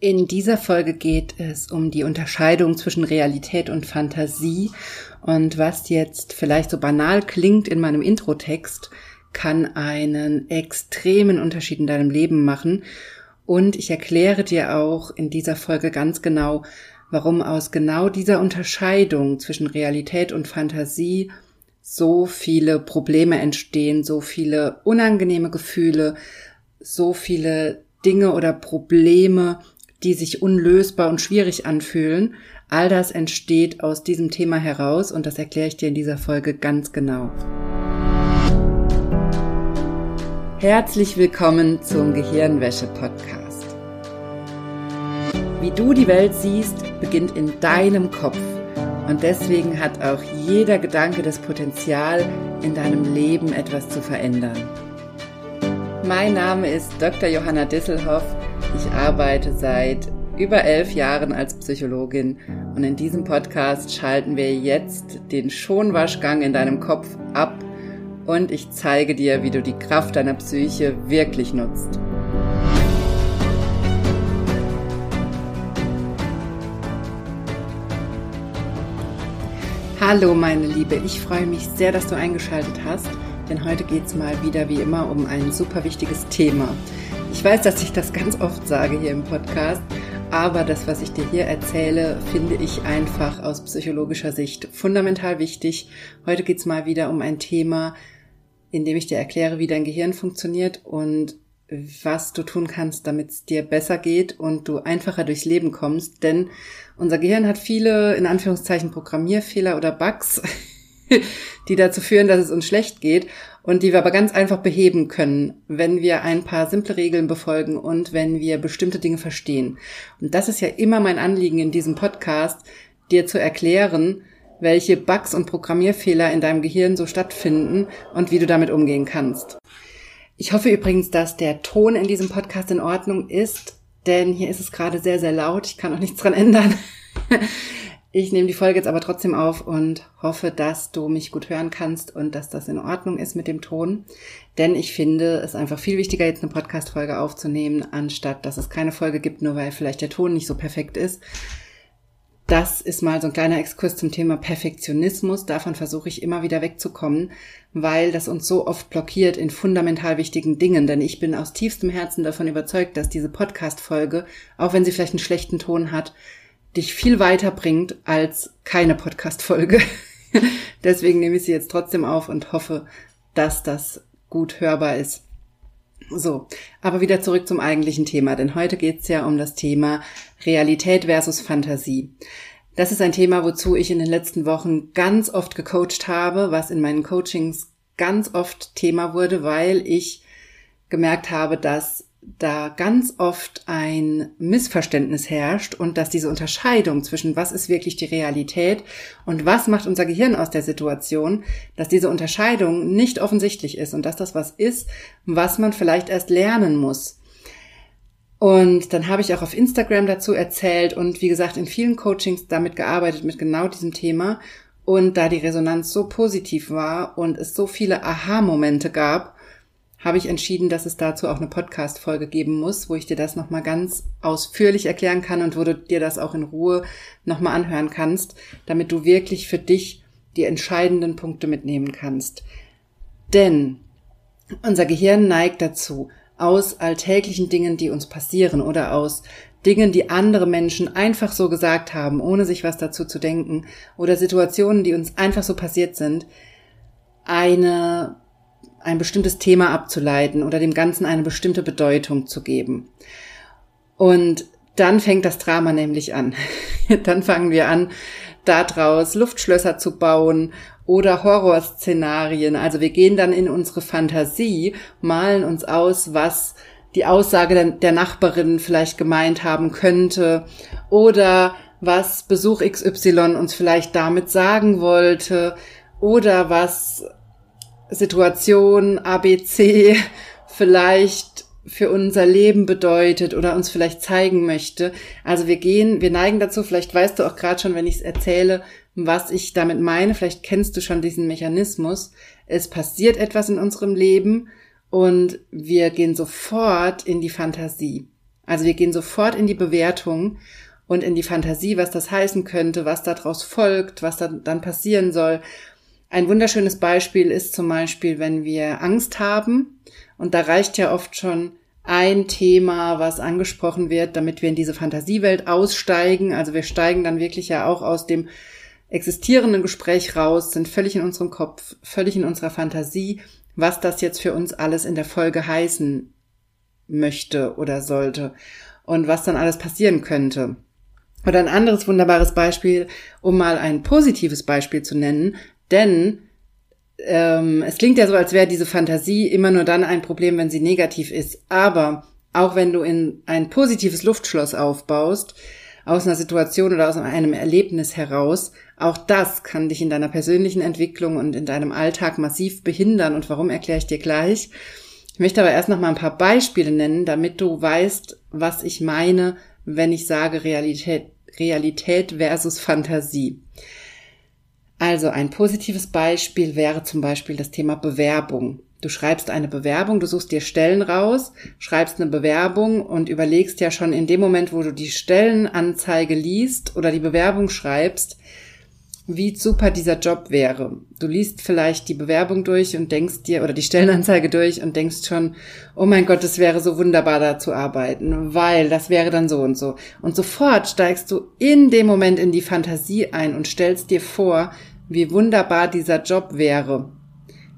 In dieser Folge geht es um die Unterscheidung zwischen Realität und Fantasie, und was jetzt vielleicht so banal klingt in meinem Introtext, kann einen extremen Unterschied in deinem Leben machen, und ich erkläre dir auch in dieser Folge ganz genau, warum aus genau dieser Unterscheidung zwischen Realität und Fantasie so viele Probleme entstehen, so viele unangenehme Gefühle, so viele Dinge oder Probleme, die sich unlösbar und schwierig anfühlen. All das entsteht aus diesem Thema heraus, und das erkläre ich dir in dieser Folge ganz genau. Herzlich willkommen zum Gehirnwäsche-Podcast. Wie du die Welt siehst, beginnt in deinem Kopf. Und deswegen hat auch jeder Gedanke das Potenzial, in deinem Leben etwas zu verändern. Mein Name ist Dr. Johanna Disselhoff. Ich arbeite seit über 11 Jahren als Psychologin, und in diesem Podcast schalten wir jetzt den Schonwaschgang in deinem Kopf ab, und ich zeige dir, wie du die Kraft deiner Psyche wirklich nutzt. Hallo meine Liebe, ich freue mich sehr, dass du eingeschaltet hast, denn heute geht's mal wieder wie immer um ein super wichtiges Thema. Ich weiß, dass ich das ganz oft sage hier im Podcast, aber das, was ich dir hier erzähle, finde ich einfach aus psychologischer Sicht fundamental wichtig. Heute geht's mal wieder um ein Thema, in dem ich dir erkläre, wie dein Gehirn funktioniert und was du tun kannst, damit es dir besser geht und du einfacher durchs Leben kommst. Denn unser Gehirn hat viele, in Anführungszeichen, Programmierfehler oder Bugs, die dazu führen, dass es uns schlecht geht und die wir aber ganz einfach beheben können, wenn wir ein paar simple Regeln befolgen und wenn wir bestimmte Dinge verstehen. Und das ist ja immer mein Anliegen in diesem Podcast, dir zu erklären, welche Bugs und Programmierfehler in deinem Gehirn so stattfinden und wie du damit umgehen kannst. Ich hoffe übrigens, dass der Ton in diesem Podcast in Ordnung ist, denn hier ist es gerade sehr, sehr laut. Ich kann auch nichts dran ändern. Ich nehme die Folge jetzt aber trotzdem auf und hoffe, dass du mich gut hören kannst und dass das in Ordnung ist mit dem Ton. Denn ich finde es einfach viel wichtiger, jetzt eine Podcast-Folge aufzunehmen, anstatt dass es keine Folge gibt, nur weil vielleicht der Ton nicht so perfekt ist. Das ist mal so ein kleiner Exkurs zum Thema Perfektionismus. Davon versuche ich immer wieder wegzukommen, weil das uns so oft blockiert in fundamental wichtigen Dingen. Denn ich bin aus tiefstem Herzen davon überzeugt, dass diese Podcast-Folge, auch wenn sie vielleicht einen schlechten Ton hat, dich viel weiter bringt als keine Podcast-Folge. Deswegen nehme ich sie jetzt trotzdem auf und hoffe, dass das gut hörbar ist. So, aber wieder zurück zum eigentlichen Thema, denn heute geht's ja um das Thema Realität versus Fantasie. Das ist ein Thema, wozu ich in den letzten Wochen ganz oft gecoacht habe, was in meinen Coachings ganz oft Thema wurde, weil ich gemerkt habe, dass da ganz oft ein Missverständnis herrscht und dass diese Unterscheidung zwischen was ist wirklich die Realität und was macht unser Gehirn aus der Situation, dass diese Unterscheidung nicht offensichtlich ist und dass das was ist, was man vielleicht erst lernen muss. Und dann habe ich auch auf Instagram dazu erzählt und wie gesagt in vielen Coachings damit gearbeitet, mit genau diesem Thema. Und da die Resonanz so positiv war und es so viele Aha-Momente gab, habe ich entschieden, dass es dazu auch eine Podcast-Folge geben muss, wo ich dir das nochmal ganz ausführlich erklären kann und wo du dir das auch in Ruhe nochmal anhören kannst, damit du wirklich für dich die entscheidenden Punkte mitnehmen kannst. Denn unser Gehirn neigt dazu, aus alltäglichen Dingen, die uns passieren oder aus Dingen, die andere Menschen einfach so gesagt haben, ohne sich was dazu zu denken, oder Situationen, die uns einfach so passiert sind, ein bestimmtes Thema abzuleiten oder dem Ganzen eine bestimmte Bedeutung zu geben. Und dann fängt das Drama nämlich an. Dann fangen wir an, daraus Luftschlösser zu bauen oder Horrorszenarien. Also wir gehen dann in unsere Fantasie, malen uns aus, was die Aussage der Nachbarin vielleicht gemeint haben könnte oder was Besuch XY uns vielleicht damit sagen wollte oder was Situation ABC vielleicht für unser Leben bedeutet oder uns vielleicht zeigen möchte. Also wir neigen dazu, vielleicht weißt du auch gerade schon, wenn ich es erzähle, was ich damit meine, vielleicht kennst du schon diesen Mechanismus. Es passiert etwas in unserem Leben und wir gehen sofort in die Fantasie. Also wir gehen sofort in die Bewertung und in die Fantasie, was das heißen könnte, was daraus folgt, was da dann passieren soll. Ein wunderschönes Beispiel ist zum Beispiel, wenn wir Angst haben, und da reicht ja oft schon ein Thema, was angesprochen wird, damit wir in diese Fantasiewelt aussteigen. Also wir steigen dann wirklich ja auch aus dem existierenden Gespräch raus, sind völlig in unserem Kopf, völlig in unserer Fantasie, was das jetzt für uns alles in der Folge heißen möchte oder sollte und was dann alles passieren könnte. Oder ein anderes wunderbares Beispiel, um mal ein positives Beispiel zu nennen, denn es klingt ja so, als wäre diese Fantasie immer nur dann ein Problem, wenn sie negativ ist. Aber auch wenn du in ein positives Luftschloss aufbaust, aus einer Situation oder aus einem Erlebnis heraus, auch das kann dich in deiner persönlichen Entwicklung und in deinem Alltag massiv behindern. Und warum, erkläre ich dir gleich. Ich möchte aber erst noch mal ein paar Beispiele nennen, damit du weißt, was ich meine, wenn ich sage Realität versus Fantasie. Also ein positives Beispiel wäre zum Beispiel das Thema Bewerbung. Du schreibst eine Bewerbung, du suchst dir Stellen raus, schreibst eine Bewerbung und überlegst ja schon in dem Moment, wo du die Stellenanzeige liest oder die Bewerbung schreibst, wie super dieser Job wäre. Du liest vielleicht die Bewerbung durch und denkst dir, oder die Stellenanzeige durch und denkst schon, oh mein Gott, es wäre so wunderbar, da zu arbeiten, weil das wäre dann so und so. Und sofort steigst du in dem Moment in die Fantasie ein und stellst dir vor, wie wunderbar dieser Job wäre.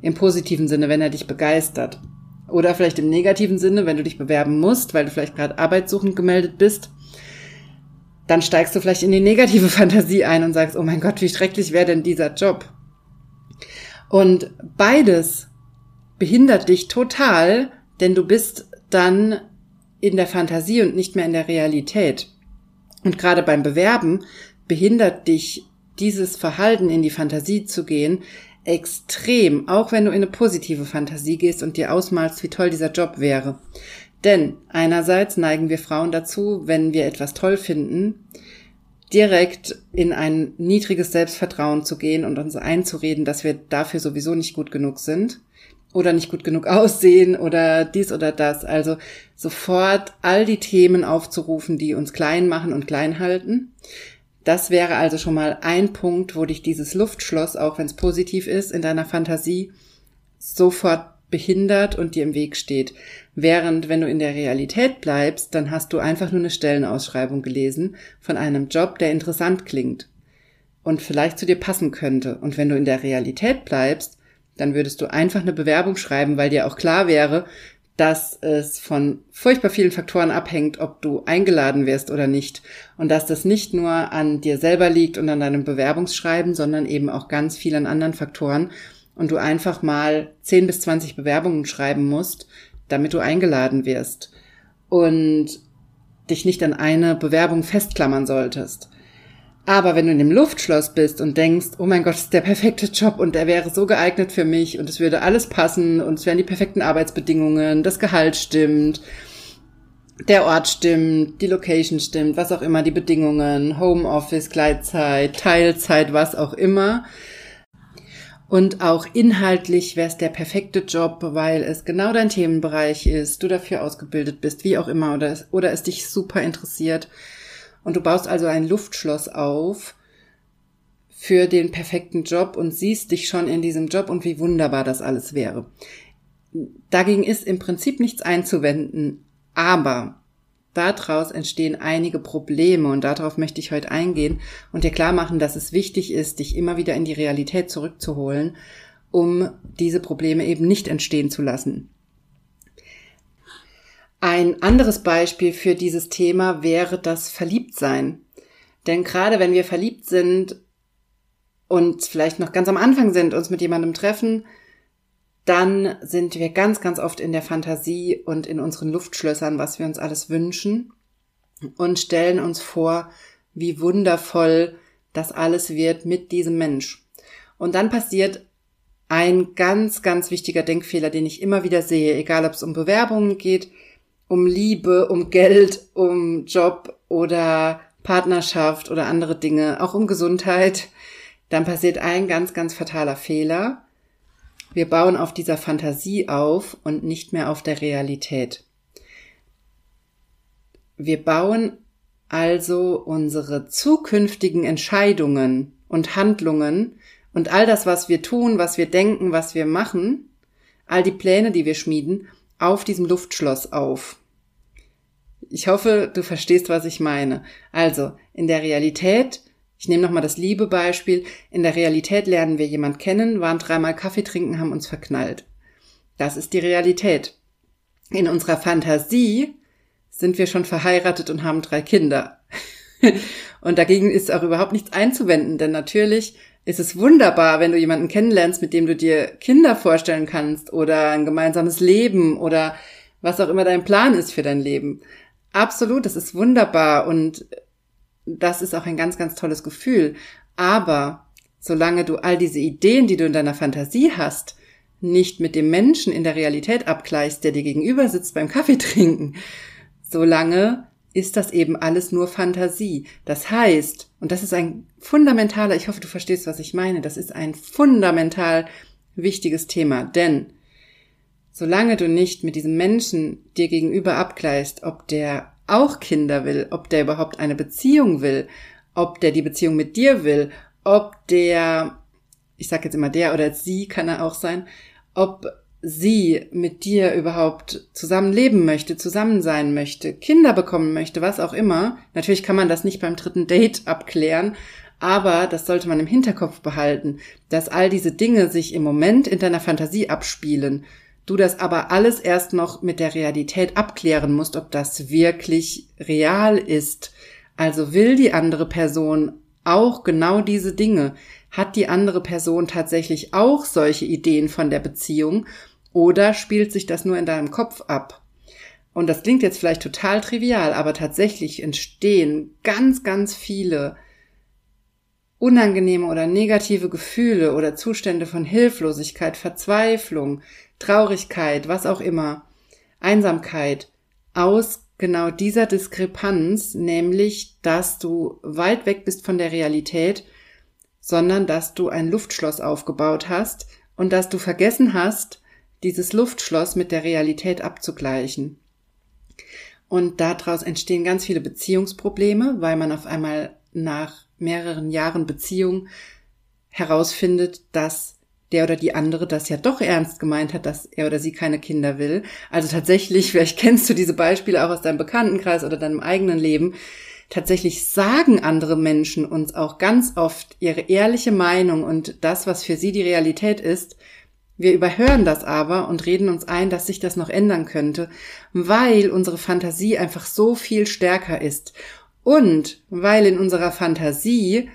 Im positiven Sinne, wenn er dich begeistert. Oder vielleicht im negativen Sinne, wenn du dich bewerben musst, weil du vielleicht gerade arbeitssuchend gemeldet bist. Dann steigst du vielleicht in die negative Fantasie ein und sagst, oh mein Gott, wie schrecklich wäre denn dieser Job? Und beides behindert dich total, denn du bist dann in der Fantasie und nicht mehr in der Realität. Und gerade beim Bewerben behindert dich dieses Verhalten, in die Fantasie zu gehen, extrem, auch wenn du in eine positive Fantasie gehst und dir ausmalst, wie toll dieser Job wäre. Denn einerseits neigen wir Frauen dazu, wenn wir etwas toll finden, direkt in ein niedriges Selbstvertrauen zu gehen und uns einzureden, dass wir dafür sowieso nicht gut genug sind oder nicht gut genug aussehen oder dies oder das. Also sofort all die Themen aufzurufen, die uns klein machen und klein halten. Das wäre also schon mal ein Punkt, wo dich dieses Luftschloss, auch wenn es positiv ist, in deiner Fantasie sofort behindert und dir im Weg steht. Während, wenn du in der Realität bleibst, dann hast du einfach nur eine Stellenausschreibung gelesen von einem Job, der interessant klingt und vielleicht zu dir passen könnte. Und wenn du in der Realität bleibst, dann würdest du einfach eine Bewerbung schreiben, weil dir auch klar wäre, dass es von furchtbar vielen Faktoren abhängt, ob du eingeladen wirst oder nicht. Und dass das nicht nur an dir selber liegt und an deinem Bewerbungsschreiben, sondern eben auch ganz viel an anderen Faktoren. Und du einfach mal 10 bis 20 Bewerbungen schreiben musst, damit du eingeladen wirst. Und dich nicht an eine Bewerbung festklammern solltest. Aber wenn du in dem Luftschloss bist und denkst, oh mein Gott, das ist der perfekte Job und der wäre so geeignet für mich und es würde alles passen und es wären die perfekten Arbeitsbedingungen, das Gehalt stimmt, der Ort stimmt, die Location stimmt, was auch immer, die Bedingungen, Homeoffice, Gleitzeit, Teilzeit, was auch immer. Und auch inhaltlich wäre es der perfekte Job, weil es genau dein Themenbereich ist, du dafür ausgebildet bist, wie auch immer, oder es dich super interessiert. Und du baust also ein Luftschloss auf für den perfekten Job und siehst dich schon in diesem Job und wie wunderbar das alles wäre. Dagegen ist im Prinzip nichts einzuwenden, aber daraus entstehen einige Probleme und darauf möchte ich heute eingehen und dir klar machen, dass es wichtig ist, dich immer wieder in die Realität zurückzuholen, um diese Probleme eben nicht entstehen zu lassen. Ein anderes Beispiel für dieses Thema wäre das Verliebtsein. Denn gerade wenn wir verliebt sind und vielleicht noch ganz am Anfang sind, uns mit jemandem treffen, dann sind wir ganz, ganz oft in der Fantasie und in unseren Luftschlössern, was wir uns alles wünschen und stellen uns vor, wie wundervoll das alles wird mit diesem Mensch. Und dann passiert ein ganz, ganz wichtiger Denkfehler, den ich immer wieder sehe, egal ob es um Bewerbungen geht, um Liebe, um Geld, um Job oder Partnerschaft oder andere Dinge, auch um Gesundheit, dann passiert ein ganz, ganz fataler Fehler. Wir bauen auf dieser Fantasie auf und nicht mehr auf der Realität. Wir bauen also unsere zukünftigen Entscheidungen und Handlungen und all das, was wir tun, was wir denken, was wir machen, all die Pläne, die wir schmieden, auf diesem Luftschloss auf. Ich hoffe, du verstehst, was ich meine. Also, in der Realität, ich nehme nochmal das Liebe-Beispiel, in der Realität lernen wir jemanden kennen, waren dreimal Kaffee trinken, haben uns verknallt. Das ist die Realität. In unserer Fantasie sind wir schon verheiratet und haben 3 Kinder. Und dagegen ist auch überhaupt nichts einzuwenden, denn natürlich ist es wunderbar, wenn du jemanden kennenlernst, mit dem du dir Kinder vorstellen kannst oder ein gemeinsames Leben oder was auch immer dein Plan ist für dein Leben. Absolut, das ist wunderbar und das ist auch ein ganz, ganz tolles Gefühl. Aber solange du all diese Ideen, die du in deiner Fantasie hast, nicht mit dem Menschen in der Realität abgleichst, der dir gegenüber sitzt beim Kaffee trinken, solange ist das eben alles nur Fantasie. Das heißt, und das ist ein fundamentaler, ich hoffe, du verstehst, was ich meine, das ist ein fundamental wichtiges Thema, denn solange du nicht mit diesem Menschen dir gegenüber abgleichst, ob der auch Kinder will, ob der überhaupt eine Beziehung will, ob der die Beziehung mit dir will, ob der, ich sage jetzt immer der oder sie, kann er auch sein, ob sie mit dir überhaupt zusammen leben möchte, zusammen sein möchte, Kinder bekommen möchte, was auch immer. Natürlich kann man das nicht beim 3. Date abklären, aber das sollte man im Hinterkopf behalten, dass all diese Dinge sich im Moment in deiner Fantasie abspielen, du das aber alles erst noch mit der Realität abklären musst, ob das wirklich real ist. Also will die andere Person auch genau diese Dinge? Hat die andere Person tatsächlich auch solche Ideen von der Beziehung? Oder spielt sich das nur in deinem Kopf ab? Und das klingt jetzt vielleicht total trivial, aber tatsächlich entstehen ganz, ganz viele unangenehme oder negative Gefühle oder Zustände von Hilflosigkeit, Verzweiflung, Traurigkeit, was auch immer, Einsamkeit aus genau dieser Diskrepanz, nämlich, dass du weit weg bist von der Realität, sondern dass du ein Luftschloss aufgebaut hast und dass du vergessen hast, dieses Luftschloss mit der Realität abzugleichen. Und daraus entstehen ganz viele Beziehungsprobleme, weil man auf einmal nach mehreren Jahren Beziehung herausfindet, dass der oder die andere das ja doch ernst gemeint hat, dass er oder sie keine Kinder will. Also tatsächlich, vielleicht kennst du diese Beispiele auch aus deinem Bekanntenkreis oder deinem eigenen Leben, tatsächlich sagen andere Menschen uns auch ganz oft ihre ehrliche Meinung und das, was für sie die Realität ist. Wir überhören das aber und reden uns ein, dass sich das noch ändern könnte, weil unsere Fantasie einfach so viel stärker ist und weil in unserer Fantasie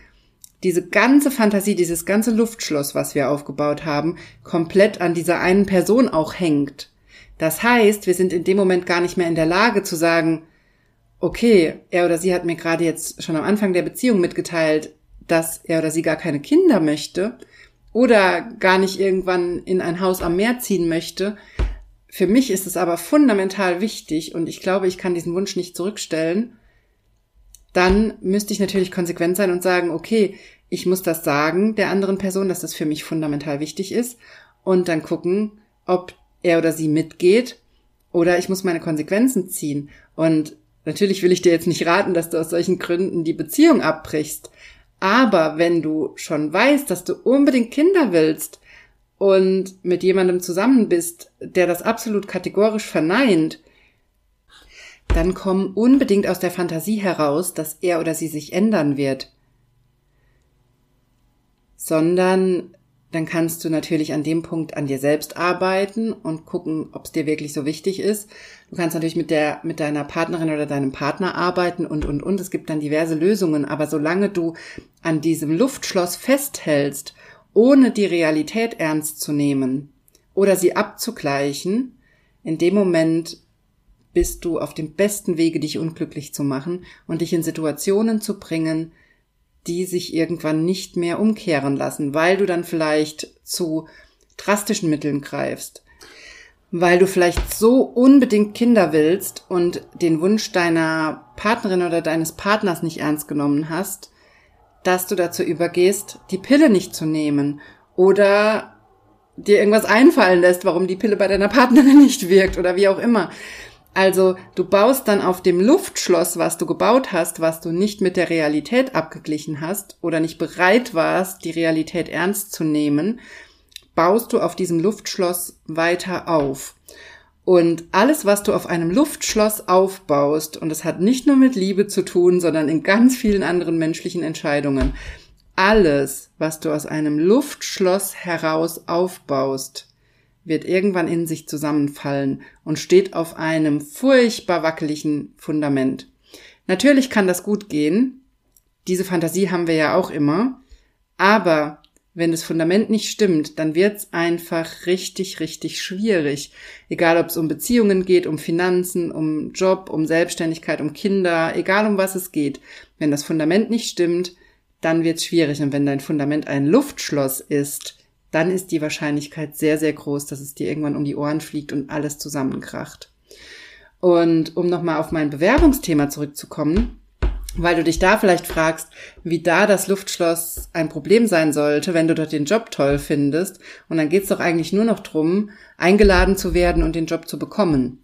diese ganze Fantasie, dieses ganze Luftschloss, was wir aufgebaut haben, komplett an dieser einen Person auch hängt. Das heißt, wir sind in dem Moment gar nicht mehr in der Lage zu sagen, okay, er oder sie hat mir gerade jetzt schon am Anfang der Beziehung mitgeteilt, dass er oder sie gar keine Kinder möchte oder gar nicht irgendwann in ein Haus am Meer ziehen möchte. Für mich ist es aber fundamental wichtig und ich glaube, ich kann diesen Wunsch nicht zurückstellen. Dann müsste ich natürlich konsequent sein und sagen, okay, ich muss das sagen der anderen Person, dass das für mich fundamental wichtig ist und dann gucken, ob er oder sie mitgeht oder ich muss meine Konsequenzen ziehen. Und natürlich will ich dir jetzt nicht raten, dass du aus solchen Gründen die Beziehung abbrichst. Aber wenn du schon weißt, dass du unbedingt Kinder willst und mit jemandem zusammen bist, der das absolut kategorisch verneint, dann komm unbedingt aus der Fantasie heraus, dass er oder sie sich ändern wird. Sondern dann kannst du natürlich an dem Punkt an dir selbst arbeiten und gucken, ob es dir wirklich so wichtig ist. Du kannst natürlich mit deiner Partnerin oder deinem Partner arbeiten und. Es gibt dann diverse Lösungen. Aber solange du an diesem Luftschloss festhältst, ohne die Realität ernst zu nehmen oder sie abzugleichen, in dem Moment bist du auf dem besten Wege, dich unglücklich zu machen und dich in Situationen zu bringen, die sich irgendwann nicht mehr umkehren lassen, weil du dann vielleicht zu drastischen Mitteln greifst, weil du vielleicht so unbedingt Kinder willst und den Wunsch deiner Partnerin oder deines Partners nicht ernst genommen hast, dass du dazu übergehst, die Pille nicht zu nehmen oder dir irgendwas einfallen lässt, warum die Pille bei deiner Partnerin nicht wirkt oder wie auch immer. Also du baust dann auf dem Luftschloss, was du gebaut hast, was du nicht mit der Realität abgeglichen hast oder nicht bereit warst, die Realität ernst zu nehmen, baust du auf diesem Luftschloss weiter auf. Und alles, was du auf einem Luftschloss aufbaust, und das hat nicht nur mit Liebe zu tun, sondern in ganz vielen anderen menschlichen Entscheidungen, alles, was du aus einem Luftschloss heraus aufbaust, wird irgendwann in sich zusammenfallen und steht auf einem furchtbar wackeligen Fundament. Natürlich kann das gut gehen, diese Fantasie haben wir ja auch immer, aber wenn das Fundament nicht stimmt, dann wird's einfach richtig, richtig schwierig. Egal, ob es um Beziehungen geht, um Finanzen, um Job, um Selbstständigkeit, um Kinder, egal um was es geht. Wenn das Fundament nicht stimmt, dann wird's schwierig. Und wenn dein Fundament ein Luftschloss ist, dann ist die Wahrscheinlichkeit sehr, sehr groß, dass es dir irgendwann um die Ohren fliegt und alles zusammenkracht. Und um nochmal auf mein Bewerbungsthema zurückzukommen, weil du dich da vielleicht fragst, wie da das Luftschloss ein Problem sein sollte, wenn du dort den Job toll findest. Und dann geht's doch eigentlich nur noch drum, eingeladen zu werden und den Job zu bekommen.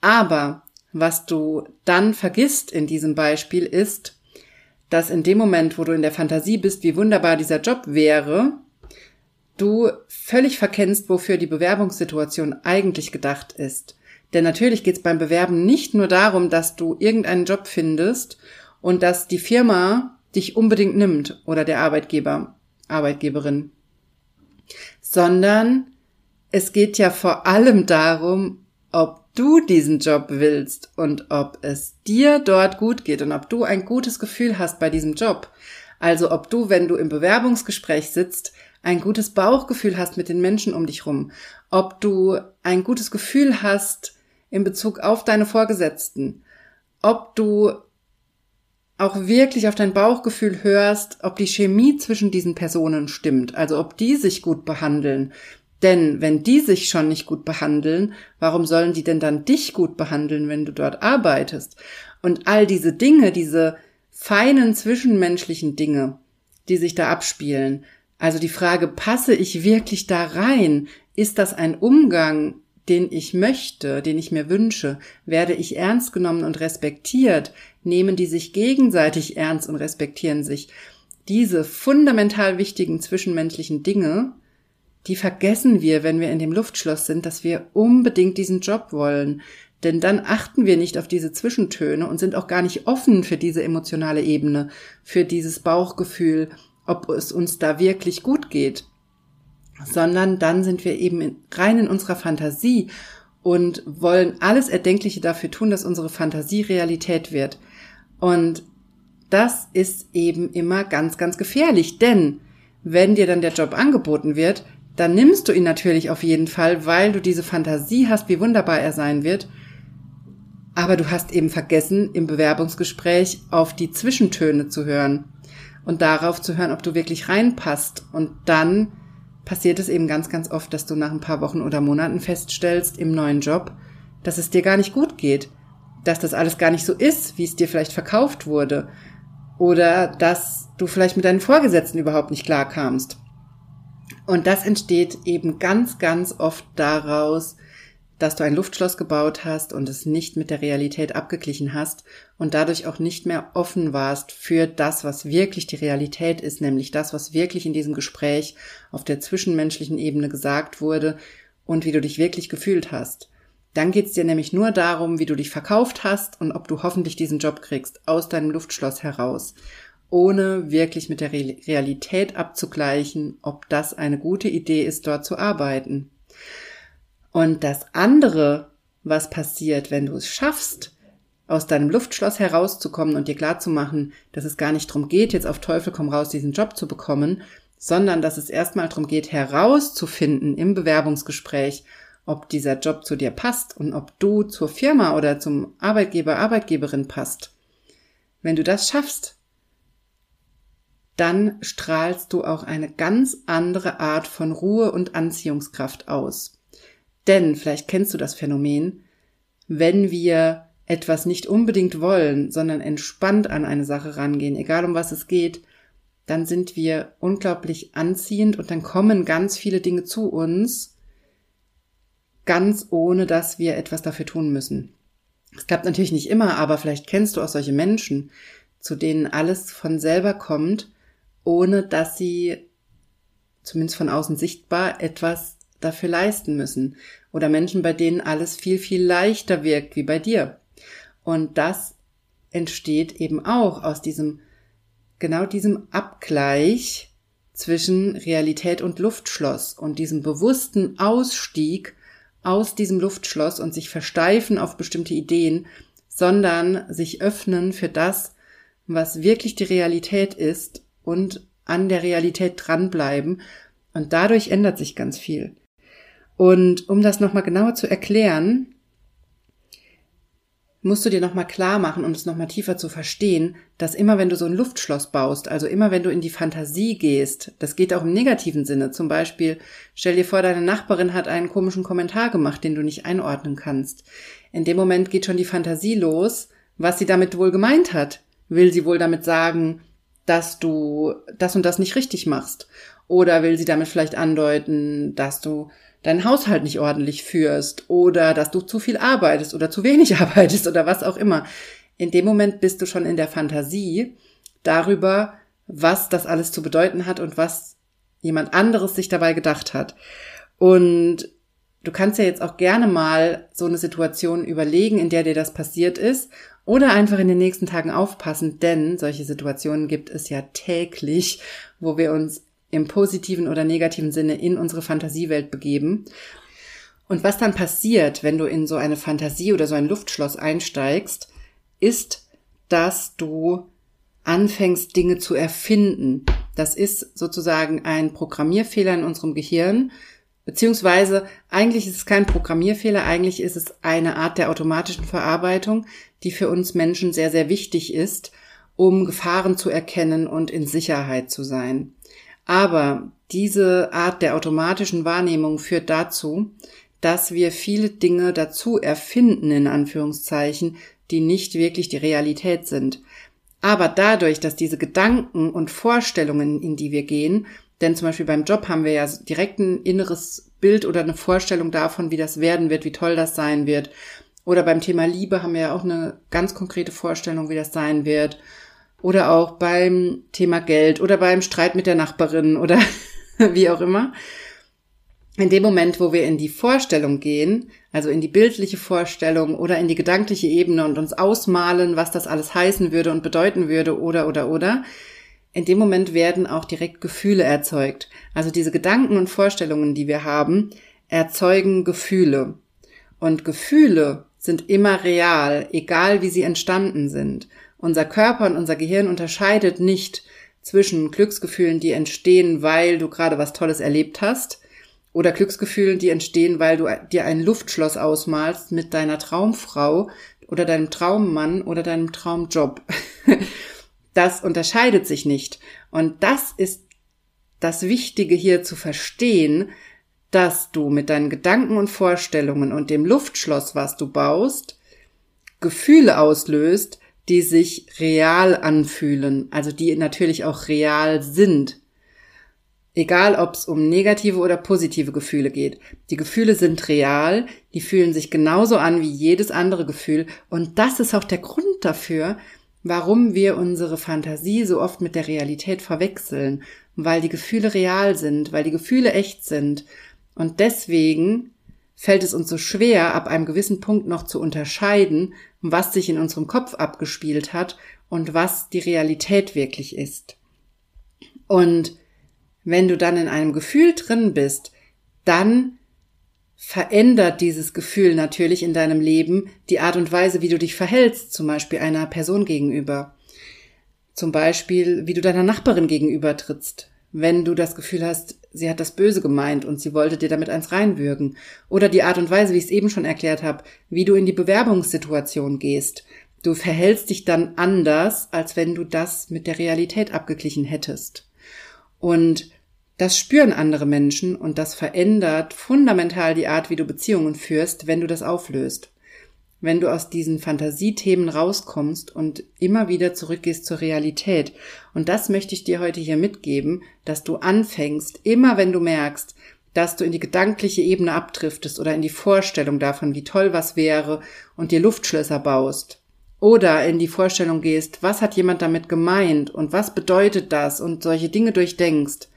Aber was du dann vergisst in diesem Beispiel ist, dass in dem Moment, wo du in der Fantasie bist, wie wunderbar dieser Job wäre, du völlig verkennst, wofür die Bewerbungssituation eigentlich gedacht ist. Denn natürlich geht's beim Bewerben nicht nur darum, dass du irgendeinen Job findest und dass die Firma dich unbedingt nimmt oder der Arbeitgeber, Arbeitgeberin, sondern es geht ja vor allem darum, ob du diesen Job willst und ob es dir dort gut geht und ob du ein gutes Gefühl hast bei diesem Job. Also ob du, wenn du im Bewerbungsgespräch sitzt, ein gutes Bauchgefühl hast mit den Menschen um dich rum, ob du ein gutes Gefühl hast in Bezug auf deine Vorgesetzten, ob du auch wirklich auf dein Bauchgefühl hörst, ob die Chemie zwischen diesen Personen stimmt, also ob die sich gut behandeln. Denn wenn die sich schon nicht gut behandeln, warum sollen die denn dann dich gut behandeln, wenn du dort arbeitest? Und all diese Dinge, diese feinen zwischenmenschlichen Dinge, die sich da abspielen, also die Frage, passe ich wirklich da rein? Ist das ein Umgang, den ich möchte, den ich mir wünsche? Werde ich ernst genommen und respektiert? Nehmen die sich gegenseitig ernst und respektieren sich? Diese fundamental wichtigen zwischenmenschlichen Dinge, die vergessen wir, wenn wir in dem Luftschloss sind, dass wir unbedingt diesen Job wollen. Denn dann achten wir nicht auf diese Zwischentöne und sind auch gar nicht offen für diese emotionale Ebene, für dieses Bauchgefühl, ob es uns da wirklich gut geht, sondern dann sind wir eben rein in unserer Fantasie und wollen alles Erdenkliche dafür tun, dass unsere Fantasie Realität wird. Und das ist eben immer ganz, ganz gefährlich, denn wenn dir dann der Job angeboten wird, dann nimmst du ihn natürlich auf jeden Fall, weil du diese Fantasie hast, wie wunderbar er sein wird. Aber du hast eben vergessen, im Bewerbungsgespräch auf die Zwischentöne zu hören und darauf zu hören, ob du wirklich reinpasst. Und dann passiert es eben ganz, ganz oft, dass du nach ein paar Wochen oder Monaten feststellst im neuen Job, dass es dir gar nicht gut geht, dass das alles gar nicht so ist, wie es dir vielleicht verkauft wurde oder dass du vielleicht mit deinen Vorgesetzten überhaupt nicht klarkamst. Und das entsteht eben ganz, ganz oft daraus, dass du ein Luftschloss gebaut hast und es nicht mit der Realität abgeglichen hast und dadurch auch nicht mehr offen warst für das, was wirklich die Realität ist, nämlich das, was wirklich in diesem Gespräch auf der zwischenmenschlichen Ebene gesagt wurde und wie du dich wirklich gefühlt hast. Dann geht's dir nämlich nur darum, wie du dich verkauft hast und ob du hoffentlich diesen Job kriegst, aus deinem Luftschloss heraus, ohne wirklich mit der Realität abzugleichen, ob das eine gute Idee ist, dort zu arbeiten. Und das andere, was passiert, wenn du es schaffst, aus deinem Luftschloss herauszukommen und dir klarzumachen, dass es gar nicht darum geht, jetzt auf Teufel komm raus diesen Job zu bekommen, sondern dass es erstmal darum geht, herauszufinden im Bewerbungsgespräch, ob dieser Job zu dir passt und ob du zur Firma oder zum Arbeitgeber, Arbeitgeberin passt. Wenn du das schaffst, dann strahlst du auch eine ganz andere Art von Ruhe und Anziehungskraft aus. Denn, vielleicht kennst du das Phänomen, wenn wir etwas nicht unbedingt wollen, sondern entspannt an eine Sache rangehen, egal um was es geht, dann sind wir unglaublich anziehend und dann kommen ganz viele Dinge zu uns, ganz ohne, dass wir etwas dafür tun müssen. Es klappt natürlich nicht immer, aber vielleicht kennst du auch solche Menschen, zu denen alles von selber kommt, ohne dass sie, zumindest von außen sichtbar, etwas dafür leisten müssen. Oder Menschen, bei denen alles viel, viel leichter wirkt, wie bei dir. Und das entsteht eben auch aus diesem, genau diesem Abgleich zwischen Realität und Luftschloss und diesem bewussten Ausstieg aus diesem Luftschloss und sich versteifen auf bestimmte Ideen, sondern sich öffnen für das, was wirklich die Realität ist und an der Realität dranbleiben. Und dadurch ändert sich ganz viel. Und um das nochmal genauer zu erklären, musst du dir nochmal klar machen, um es nochmal tiefer zu verstehen, dass immer wenn du so ein Luftschloss baust, also immer wenn du in die Fantasie gehst, das geht auch im negativen Sinne, zum Beispiel stell dir vor, deine Nachbarin hat einen komischen Kommentar gemacht, den du nicht einordnen kannst. In dem Moment geht schon die Fantasie los, was sie damit wohl gemeint hat. Will sie wohl damit sagen, dass du das und das nicht richtig machst? Oder will sie damit vielleicht andeuten, dass du deinen Haushalt nicht ordentlich führst oder dass du zu viel arbeitest oder zu wenig arbeitest oder was auch immer? In dem Moment bist du schon in der Fantasie darüber, was das alles zu bedeuten hat und was jemand anderes sich dabei gedacht hat. Und du kannst ja jetzt auch gerne mal so eine Situation überlegen, in der dir das passiert ist, oder einfach in den nächsten Tagen aufpassen, denn solche Situationen gibt es ja täglich, wo wir uns im positiven oder negativen Sinne in unsere Fantasiewelt begeben. Und was dann passiert, wenn du in so eine Fantasie oder so ein Luftschloss einsteigst, ist, dass du anfängst, Dinge zu erfinden. Das ist sozusagen ein Programmierfehler in unserem Gehirn, beziehungsweise eigentlich ist es kein Programmierfehler, eigentlich ist es eine Art der automatischen Verarbeitung, die für uns Menschen sehr, sehr wichtig ist, um Gefahren zu erkennen und in Sicherheit zu sein. Aber diese Art der automatischen Wahrnehmung führt dazu, dass wir viele Dinge dazu erfinden, in Anführungszeichen, die nicht wirklich die Realität sind. Aber dadurch, dass diese Gedanken und Vorstellungen, in die wir gehen, denn zum Beispiel beim Job haben wir ja direkt ein inneres Bild oder eine Vorstellung davon, wie das werden wird, wie toll das sein wird. Oder beim Thema Liebe haben wir ja auch eine ganz konkrete Vorstellung, wie das sein wird. Oder auch beim Thema Geld oder beim Streit mit der Nachbarin oder wie auch immer. In dem Moment, wo wir in die Vorstellung gehen, also in die bildliche Vorstellung oder in die gedankliche Ebene und uns ausmalen, was das alles heißen würde und bedeuten würde oder, in dem Moment werden auch direkt Gefühle erzeugt. Also diese Gedanken und Vorstellungen, die wir haben, erzeugen Gefühle. Und Gefühle sind immer real, egal wie sie entstanden sind. Unser Körper und unser Gehirn unterscheidet nicht zwischen Glücksgefühlen, die entstehen, weil du gerade was Tolles erlebt hast, oder Glücksgefühlen, die entstehen, weil du dir ein Luftschloss ausmalst mit deiner Traumfrau oder deinem Traummann oder deinem Traumjob. Das unterscheidet sich nicht. Und das ist das Wichtige hier zu verstehen, dass du mit deinen Gedanken und Vorstellungen und dem Luftschloss, was du baust, Gefühle auslöst, die sich real anfühlen, also die natürlich auch real sind. Egal, ob es um negative oder positive Gefühle geht. Die Gefühle sind real, die fühlen sich genauso an wie jedes andere Gefühl. Und das ist auch der Grund dafür, warum wir unsere Fantasie so oft mit der Realität verwechseln, weil die Gefühle real sind, weil die Gefühle echt sind. Und deswegen fällt es uns so schwer, ab einem gewissen Punkt noch zu unterscheiden, was sich in unserem Kopf abgespielt hat und was die Realität wirklich ist. Und wenn du dann in einem Gefühl drin bist, dann verändert dieses Gefühl natürlich in deinem Leben die Art und Weise, wie du dich verhältst, zum Beispiel einer Person gegenüber. Zum Beispiel, wie du deiner Nachbarin gegenüber trittst, wenn du das Gefühl hast, sie hat das Böse gemeint und sie wollte dir damit eins reinwürgen. Oder die Art und Weise, wie ich es eben schon erklärt habe, wie du in die Bewerbungssituation gehst. Du verhältst dich dann anders, als wenn du das mit der Realität abgeglichen hättest. Und das spüren andere Menschen und das verändert fundamental die Art, wie du Beziehungen führst, wenn du das auflöst. Wenn du aus diesen Fantasiethemen rauskommst und immer wieder zurückgehst zur Realität. Und das möchte ich dir heute hier mitgeben, dass du anfängst, immer wenn du merkst, dass du in die gedankliche Ebene abdriftest oder in die Vorstellung davon, wie toll was wäre und dir Luftschlösser baust. Oder in die Vorstellung gehst, was hat jemand damit gemeint und was bedeutet das und solche Dinge durchdenkst,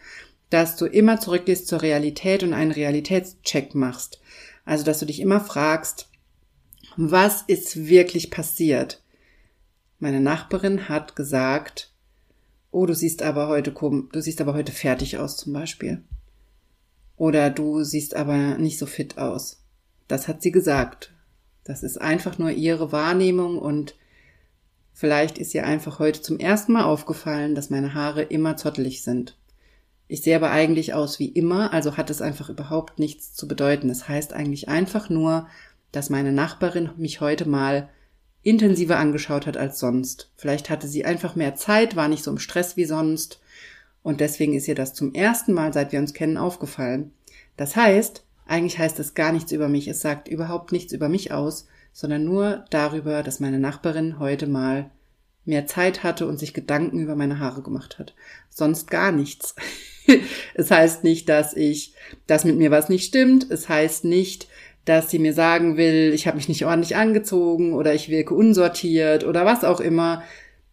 dass du immer zurückgehst zur Realität und einen Realitätscheck machst. Also, dass du dich immer fragst, was ist wirklich passiert? Meine Nachbarin hat gesagt, oh, du siehst aber heute fertig aus zum Beispiel. Oder du siehst aber nicht so fit aus. Das hat sie gesagt. Das ist einfach nur ihre Wahrnehmung und vielleicht ist ihr einfach heute zum ersten Mal aufgefallen, dass meine Haare immer zottelig sind. Ich sehe aber eigentlich aus wie immer, also hat es einfach überhaupt nichts zu bedeuten. Das heißt eigentlich einfach nur, dass meine Nachbarin mich heute mal intensiver angeschaut hat als sonst. Vielleicht hatte sie einfach mehr Zeit, war nicht so im Stress wie sonst und deswegen ist ihr das zum ersten Mal, seit wir uns kennen, aufgefallen. Das heißt, eigentlich heißt es gar nichts über mich, es sagt überhaupt nichts über mich aus, sondern nur darüber, dass meine Nachbarin heute mal mehr Zeit hatte und sich Gedanken über meine Haare gemacht hat. Sonst gar nichts. Es heißt nicht, dass mit mir was nicht stimmt. Es heißt nicht, dass sie mir sagen will, ich habe mich nicht ordentlich angezogen oder ich wirke unsortiert oder was auch immer,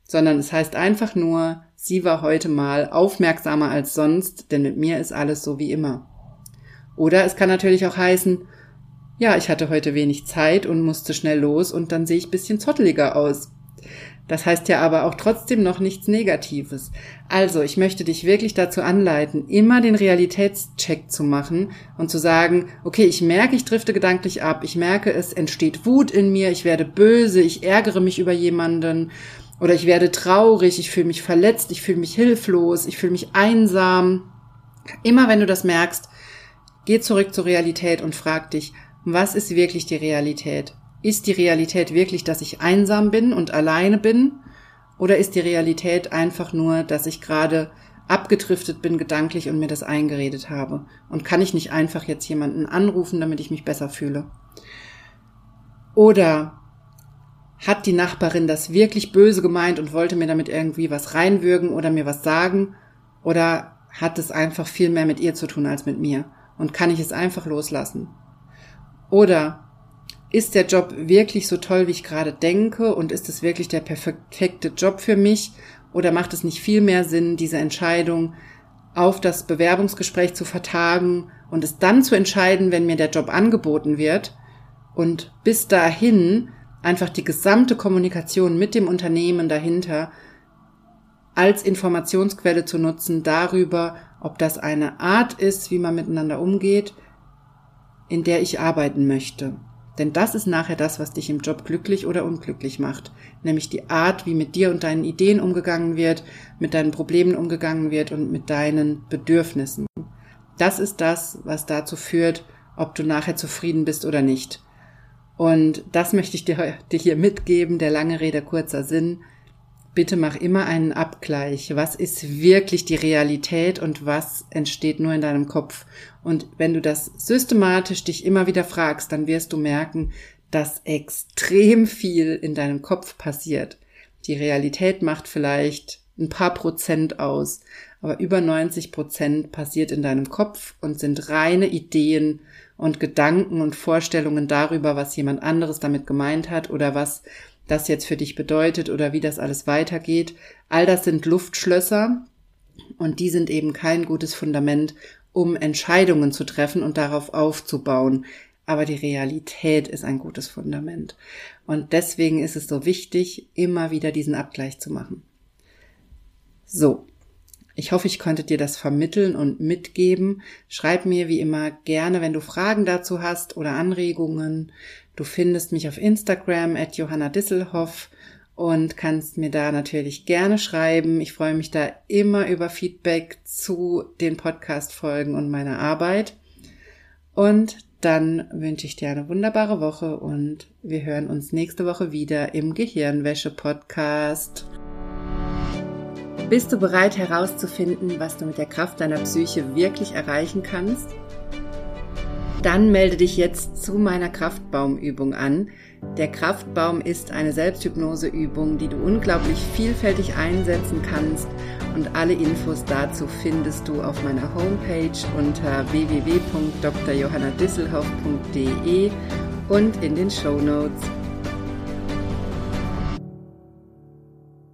sondern es heißt einfach nur, sie war heute mal aufmerksamer als sonst, denn mit mir ist alles so wie immer. Oder es kann natürlich auch heißen, ja, ich hatte heute wenig Zeit und musste schnell los und dann sehe ich ein bisschen zotteliger aus. Das heißt ja aber auch trotzdem noch nichts Negatives. Also, ich möchte dich wirklich dazu anleiten, immer den Realitätscheck zu machen und zu sagen, okay, ich merke, ich drifte gedanklich ab, ich merke, es entsteht Wut in mir, ich werde böse, ich ärgere mich über jemanden oder ich werde traurig, ich fühle mich verletzt, ich fühle mich hilflos, ich fühle mich einsam. Immer wenn du das merkst, geh zurück zur Realität und frag dich, was ist wirklich die Realität? Ist die Realität wirklich, dass ich einsam bin und alleine bin? Oder ist die Realität einfach nur, dass ich gerade abgedriftet bin gedanklich und mir das eingeredet habe? Und kann ich nicht einfach jetzt jemanden anrufen, damit ich mich besser fühle? Oder hat die Nachbarin das wirklich böse gemeint und wollte mir damit irgendwie was reinwürgen oder mir was sagen? Oder hat es einfach viel mehr mit ihr zu tun als mit mir? Und kann ich es einfach loslassen? Oder ist der Job wirklich so toll, wie ich gerade denke? Und ist es wirklich der perfekte Job für mich? Oder macht es nicht viel mehr Sinn, diese Entscheidung auf das Bewerbungsgespräch zu vertagen und es dann zu entscheiden, wenn mir der Job angeboten wird? Und bis dahin einfach die gesamte Kommunikation mit dem Unternehmen dahinter als Informationsquelle zu nutzen darüber, ob das eine Art ist, wie man miteinander umgeht, in der ich arbeiten möchte. Denn das ist nachher das, was dich im Job glücklich oder unglücklich macht. Nämlich die Art, wie mit dir und deinen Ideen umgegangen wird, mit deinen Problemen umgegangen wird und mit deinen Bedürfnissen. Das ist das, was dazu führt, ob du nachher zufrieden bist oder nicht. Und das möchte ich dir hier mitgeben, der lange Rede, kurzer Sinn. Bitte mach immer einen Abgleich. Was ist wirklich die Realität und was entsteht nur in deinem Kopf? Und wenn du das systematisch dich immer wieder fragst, dann wirst du merken, dass extrem viel in deinem Kopf passiert. Die Realität macht vielleicht ein paar Prozent aus, aber über 90% passiert in deinem Kopf und sind reine Ideen und Gedanken und Vorstellungen darüber, was jemand anderes damit gemeint hat oder was das jetzt für dich bedeutet oder wie das alles weitergeht. All das sind Luftschlösser und die sind eben kein gutes Fundament, um Entscheidungen zu treffen und darauf aufzubauen. Aber die Realität ist ein gutes Fundament. Und deswegen ist es so wichtig, immer wieder diesen Abgleich zu machen. So, ich hoffe, ich konnte dir das vermitteln und mitgeben. Schreib mir wie immer gerne, wenn du Fragen dazu hast oder Anregungen. Du findest mich auf Instagram @johannadisselhoff und kannst mir da natürlich gerne schreiben. Ich freue mich da immer über Feedback zu den Podcast-Folgen und meiner Arbeit. Und dann wünsche ich dir eine wunderbare Woche und wir hören uns nächste Woche wieder im Gehirnwäsche-Podcast. Bist du bereit herauszufinden, was du mit der Kraft deiner Psyche wirklich erreichen kannst? dann melde dich jetzt zu meiner Kraftbaumübung an. Der Kraftbaum ist eine Selbsthypnoseübung, die du unglaublich vielfältig einsetzen kannst, und alle Infos dazu findest du auf meiner Homepage unter www.drjohannadisselhoff.de und in den Shownotes.